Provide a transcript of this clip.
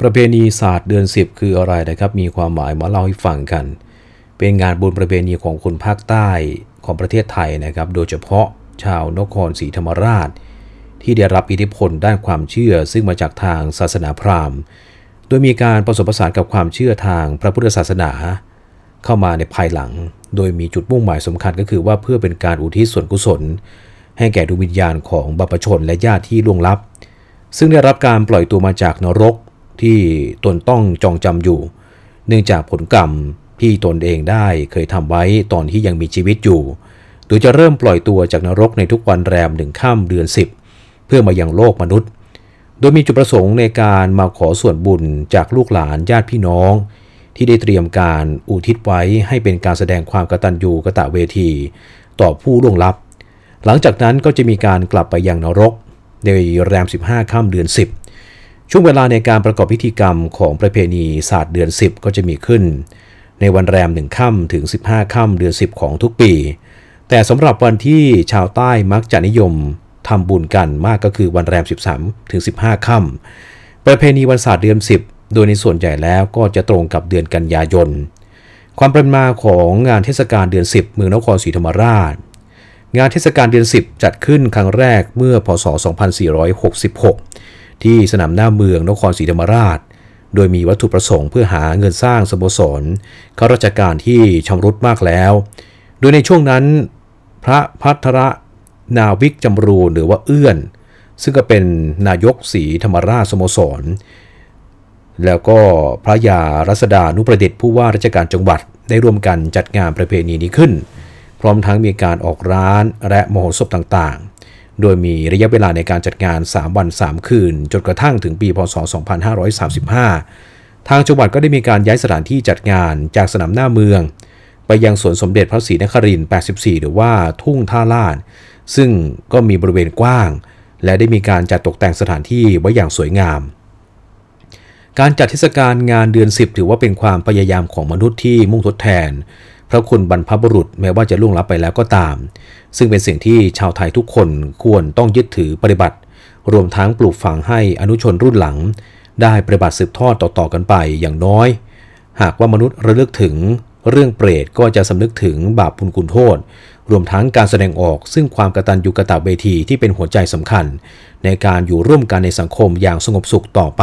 ประเพณีศาสตร์เดือน10คืออะไรนะครับมีความหมายมาเล่าให้ฟังกันเป็นงานบุญประเพณีของคนภาคใต้ของประเทศไทยนะครับโดยเฉพาะชาวนครศรีธรรมราชที่ได้รับอิทธิพลด้านความเชื่อซึ่งมาจากทางศาสนาพราหมณ์โดยมีการผสมผสานกับความเชื่อทางพระพุทธศาสนาเข้ามาในภายหลังโดยมีจุดมุ่งหมายสำคัญก็คือว่าเพื่อเป็นการอุทิศส่วนกุศลให้แก่ดวงวิญญาณของบรรพชนและญาติที่ล่วงลับซึ่งได้รับการปล่อยตัวมาจากนรกที่ตนต้องจองจำอยู่เนื่องจากผลกรรมที่ตนเองได้เคยทำไว้ตอนที่ยังมีชีวิตอยู่โดยจะเริ่มปล่อยตัวจากนรกในทุกวันแรม1 ค่ำเดือน10เพื่อมายังโลกมนุษย์โดยมีจุดประสงค์ในการมาขอส่วนบุญจากลูกหลานญาติพี่น้องที่ได้เตรียมการอุทิศไว้ให้เป็นการแสดงความกตัญญูกตเวทีต่อผู้ล่วงลับหลังจากนั้นก็จะมีการกลับไปยังนรกในแรม15 ค่ำเดือน10ช่วงเวลาในการประกอบพิธีกรรมของประเพณีศาสตร์เดือน10ก็จะมีขึ้นในวันแรม1 ค่ำถึง15 ค่ำเดือน10ของทุกปีแต่สำหรับวันที่ชาวใต้มักจะนิยมทำบุญกันมากก็คือวันแรม13 ถึง15 ค่ำประเพณีวันศาสตร์เดือน10โดยในส่วนใหญ่แล้วก็จะตรงกับเดือนกันยายนความเป็นมาของงานเทศกาลเดือน10เมืองนครศรีธรรมราชงานเทศกาลเดือน10จัดขึ้นครั้งแรกเมื่อพศ 2466 ที่สนามหน้าเมืองนครศรีธรรมราชโดยมีวัตถุประสงค์เพื่อหาเงินสร้างสโมสรข้าราชการที่ชำรุดมากแล้วโดยในช่วงนั้นพระภัทรนาวิกจำรูนหรือว่าเอื้อนซึ่งก็เป็นนายกศรีธรรมราชสโมสรแล้วก็พระยารัศดานุประดิษฐ์ผู้ว่าราชการจังหวัดได้ร่วมกันจัดงานประเพณีนี้ขึ้นพร้อมทั้งมีการออกร้านและมโหสถต่างๆโดยมีระยะเวลาในการจัดงาน3 วัน 3 คืนจนกระทั่งถึงปีพศ 2535 ทางจังหวัดก็ได้มีการย้ายสถานที่จัดงานจากสนามหน้าเมืองไปยังสวนสมเด็จพระศรีนครินทร์84หรือว่าทุ่งท่าลาดซึ่งก็มีบริเวณกว้างและได้มีการจัดตกแต่งสถานที่ไว้อย่างสวยงามการจัดเทศกาลงานเดือน10ถือว่าเป็นความพยายามของมนุษย์ที่มุ่งทดแทนพระคุณบรรพบุรุษแม้ว่าจะล่วงลับไปแล้วก็ตามซึ่งเป็นสิ่งที่ชาวไทยทุกคนควรต้องยึดถือปฏิบัติรวมทั้งปลูกฝังให้อนุชนรุ่นหลังได้ปฏิบัติสืบทอดต่อๆกันไปอย่างน้อยหากว่ามนุษย์ระลึกถึงเรื่องเปรตก็จะสำนึกถึงบาปบุญคุณโทษรวมทั้งการแสดงออกซึ่งความกตัญญูกตเวทีที่เป็นหัวใจสำคัญในการอยู่ร่วมกันในสังคมอย่างสงบสุขต่อไป